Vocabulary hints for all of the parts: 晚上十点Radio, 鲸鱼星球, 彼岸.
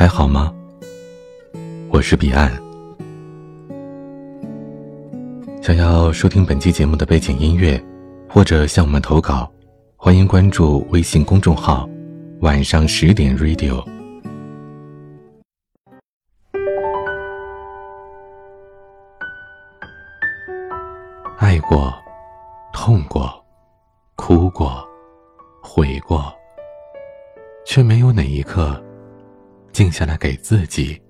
还好吗？我是彼岸。想要收听本期节目的背景音乐，或者向我们投稿，欢迎关注微信公众号晚上10点 radio。 爱过，痛过，哭过，悔过，却没有哪一刻静下来给自己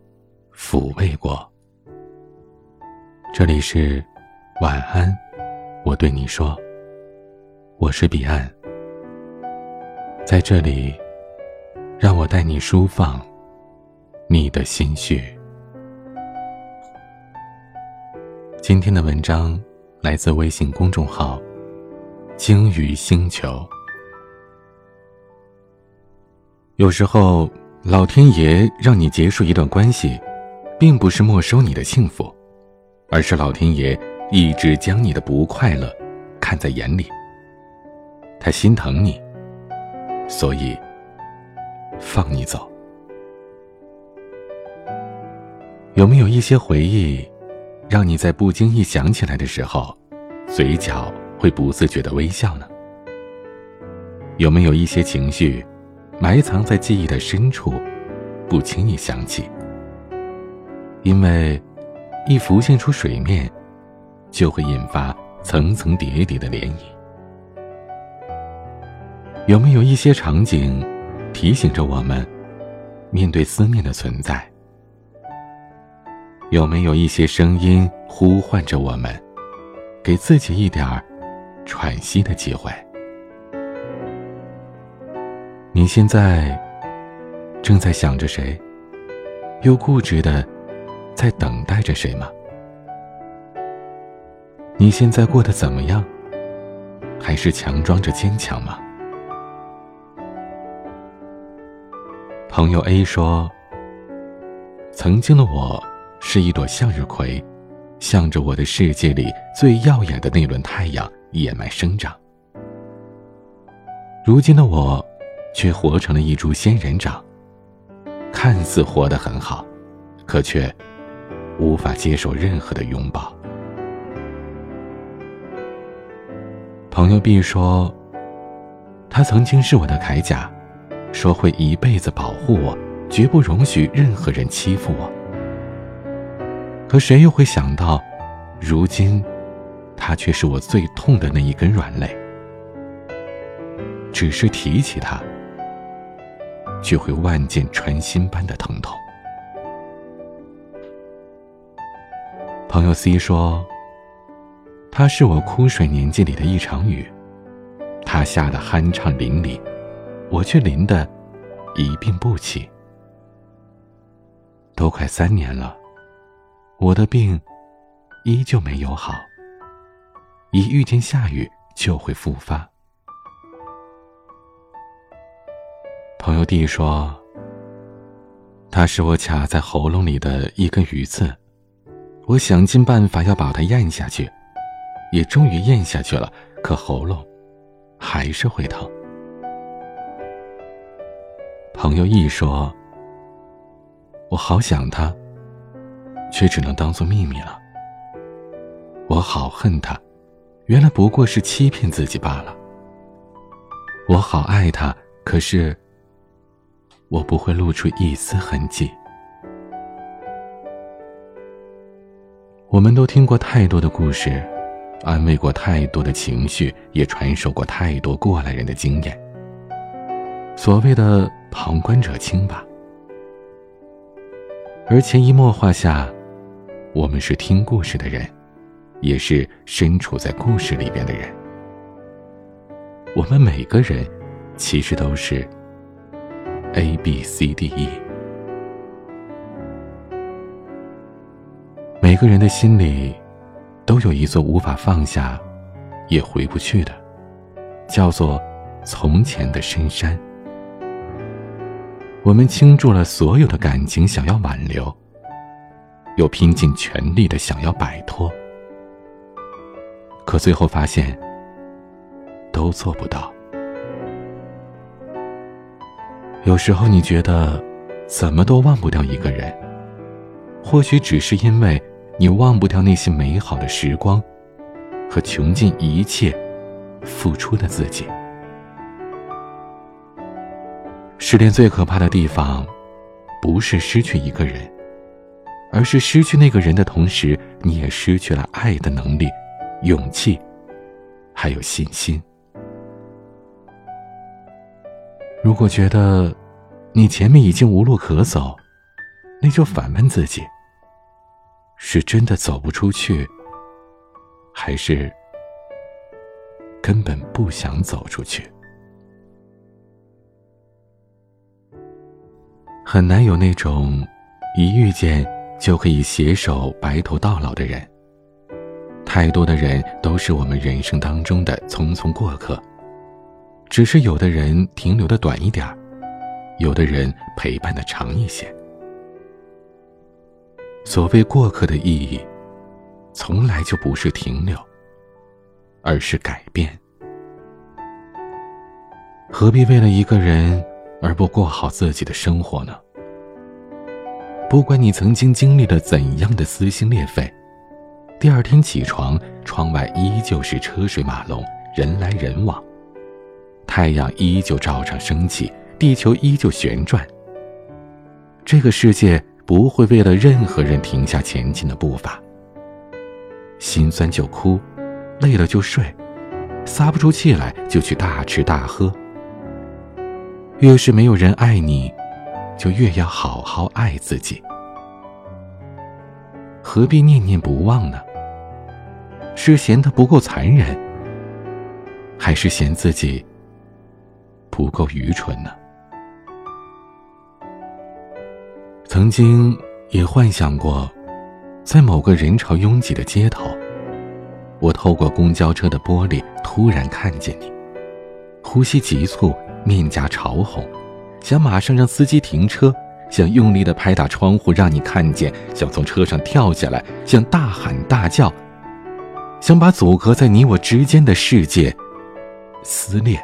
抚慰过。这里是晚安，我对你说，我是彼岸。在这里，让我带你舒放你的心绪。今天的文章来自微信公众号鲸鱼星球。有时候老天爷让你结束一段关系，并不是没收你的幸福，而是老天爷一直将你的不快乐看在眼里，他心疼你，所以放你走。有没有一些回忆，让你在不经意想起来的时候，嘴角会不自觉地微笑呢？有没有一些情绪埋藏在记忆的深处，不轻易想起，因为一浮现出水面，就会引发层层叠叠的涟漪？有没有一些场景提醒着我们面对思念的存在？有没有一些声音呼唤着我们，给自己一点喘息的机会？你现在正在想着谁，又固执地在等待着谁吗？你现在过得怎么样？还是强装着坚强吗？朋友 A 说，曾经的我是一朵向日葵，向着我的世界里最耀眼的那轮太阳野蛮生长。如今的我却活成了一株仙人掌，看似活得很好，可却无法接受任何的拥抱。朋友 B 说，他曾经是我的铠甲，说会一辈子保护我，绝不容许任何人欺负我。可谁又会想到，如今他却是我最痛的那一根软肋，只是提起他就会万箭穿心般的疼痛。朋友 C 说，他是我枯水年纪里的一场雨，他下得酣畅淋漓，我却淋得一病不起。都快3年了，我的病依旧没有好，一遇见下雨就会复发。朋友 D 说，它是我卡在喉咙里的一根鱼刺，我想尽办法要把它咽下去，也终于咽下去了，可喉咙还是会疼。朋友 E 说，我好想他，却只能当作秘密了。我好恨他，原来不过是欺骗自己罢了。我好爱他，可是我不会露出一丝痕迹。我们都听过太多的故事，安慰过太多的情绪，也传授过太多过来人的经验。所谓的旁观者清吧，而潜移默化下，我们是听故事的人，也是身处在故事里边的人。我们每个人其实都是 ABCDE。 每个人的心里都有一座无法放下也回不去的，叫做从前的深山。我们倾注了所有的感情想要挽留，又拼尽全力的想要摆脱，可最后发现都做不到。有时候你觉得怎么都忘不掉一个人。或许只是因为你忘不掉那些美好的时光和穷尽一切付出的自己。失恋最可怕的地方不是失去一个人，而是失去那个人的同时，你也失去了爱的能力、勇气还有信心。如果觉得你前面已经无路可走，那就反问自己，是真的走不出去，还是根本不想走出去。很难有那种一遇见就可以携手白头到老的人，太多的人都是我们人生当中的匆匆过客，只是有的人停留的短一点，有的人陪伴的长一些。所谓过客的意义，从来就不是停留，而是改变。何必为了一个人而不过好自己的生活呢？不管你曾经经历了怎样的撕心裂肺，第二天起床，窗外依旧是车水马龙，人来人往，太阳依旧照常升起，地球依旧旋转。这个世界不会为了任何人停下前进的步伐。心酸就哭，累了就睡，撒不出气来就去大吃大喝。越是没有人爱你，就越要好好爱自己。何必念念不忘呢？是嫌他不够残忍，还是嫌自己不够愚蠢呢？曾经也幻想过，在某个人潮拥挤的街头，我透过公交车的玻璃突然看见你，呼吸急促，面颊潮红，想马上让司机停车，想用力地拍打窗户让你看见，想从车上跳下来，想大喊大叫，想把阻隔在你我之间的世界撕裂。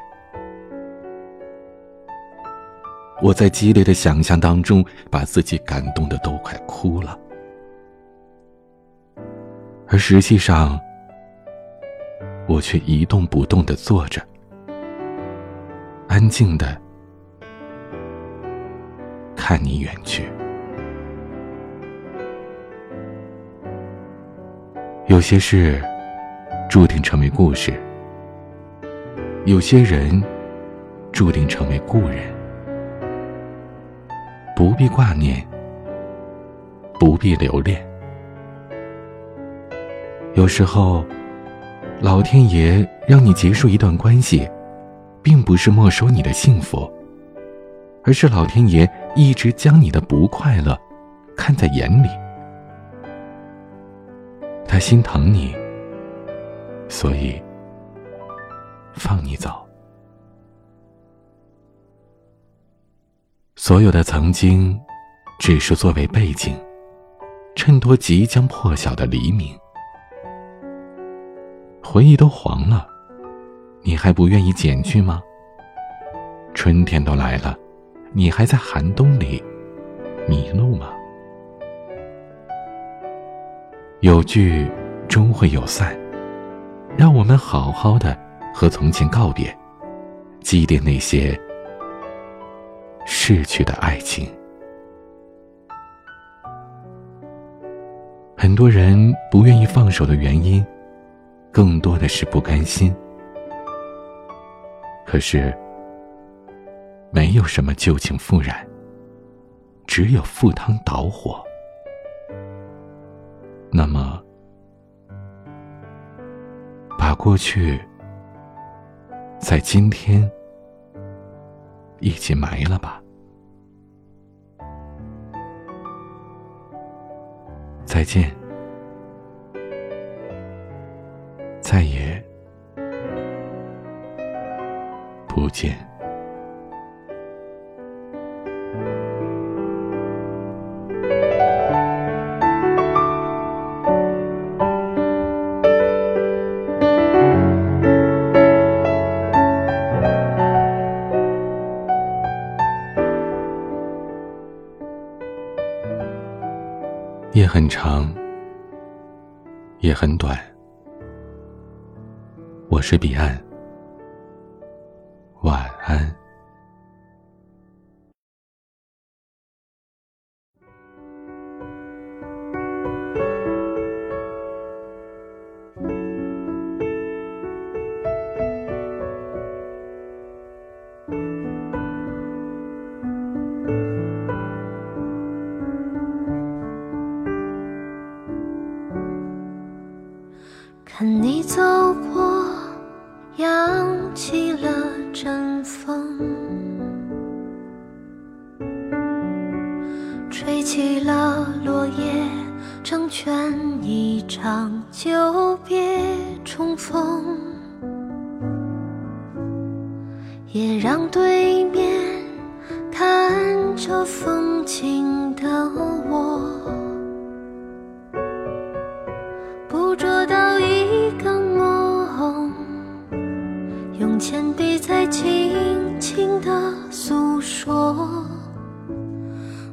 我在激烈的想象当中把自己感动得都快哭了，而实际上我却一动不动地坐着，安静地看你远去。有些事注定成为故事，有些人注定成为故人。不必挂念，不必留恋。有时候老天爷让你结束一段关系，并不是没收你的幸福，而是老天爷一直将你的不快乐看在眼里。他心疼你，所以放你走。所有的曾经只是作为背景，衬托即将破晓的黎明。回忆都黄了，你还不愿意剪去吗？春天都来了，你还在寒冬里迷路吗？有聚终会有散，让我们好好的和从前告别，祭奠那些逝去的爱情。很多人不愿意放手的原因，更多的是不甘心。可是，没有什么旧情复燃，只有赴汤蹈火。那么，把过去在今天一起埋了吧。再见，再也不见。夜很长，也很短。我是彼岸，晚安。看你走过，扬起了阵风，吹起了落叶，成全一场久别重逢，也让对面看着风景的我捕捉到一个梦，用铅笔在轻轻地诉说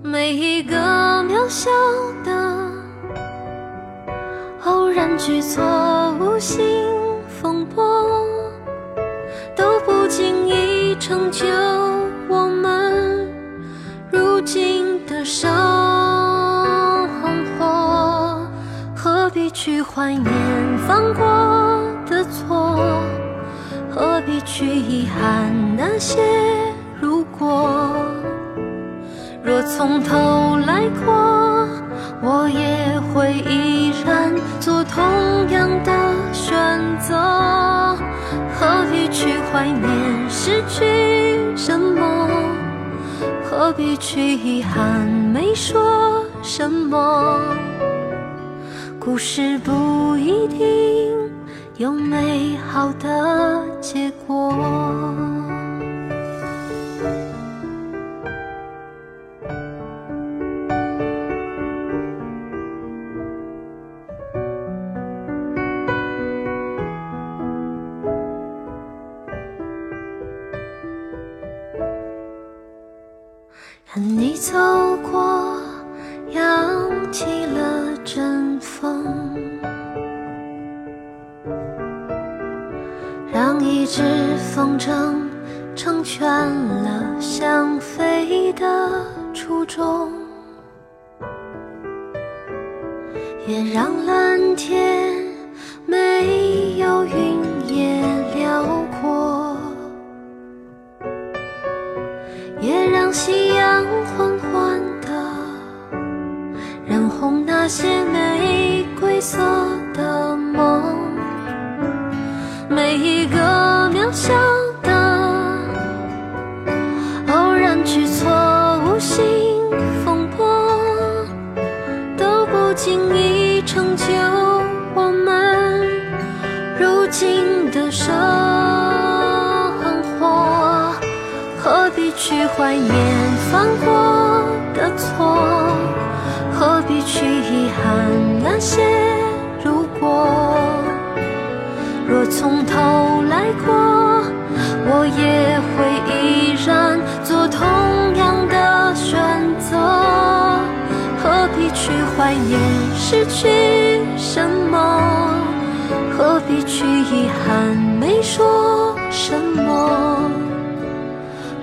每一个渺小的偶然举措，无心风波都不经意成就我们如今的生活，何必去怀念犯过的错，何必去遗憾那些如果。若从头来过，我也会依然做同样的选择，何必去怀念失去什么，何必去遗憾没说什么。故事不一定有美好的结果，看你走过，扬起了阵风，让一只风筝成全了想飞的初衷，也让蓝天没有云也辽阔，也让夕阳缓缓地染红那些玫瑰色的梦，每一个渺小的偶然举措，无心风波都不经意成就我们如今的生活，何必去怀念犯过的错，何必去遗憾那些如果。若从头来过，我也会依然做同样的选择，何必去怀念失去什么，何必去遗憾没说什么。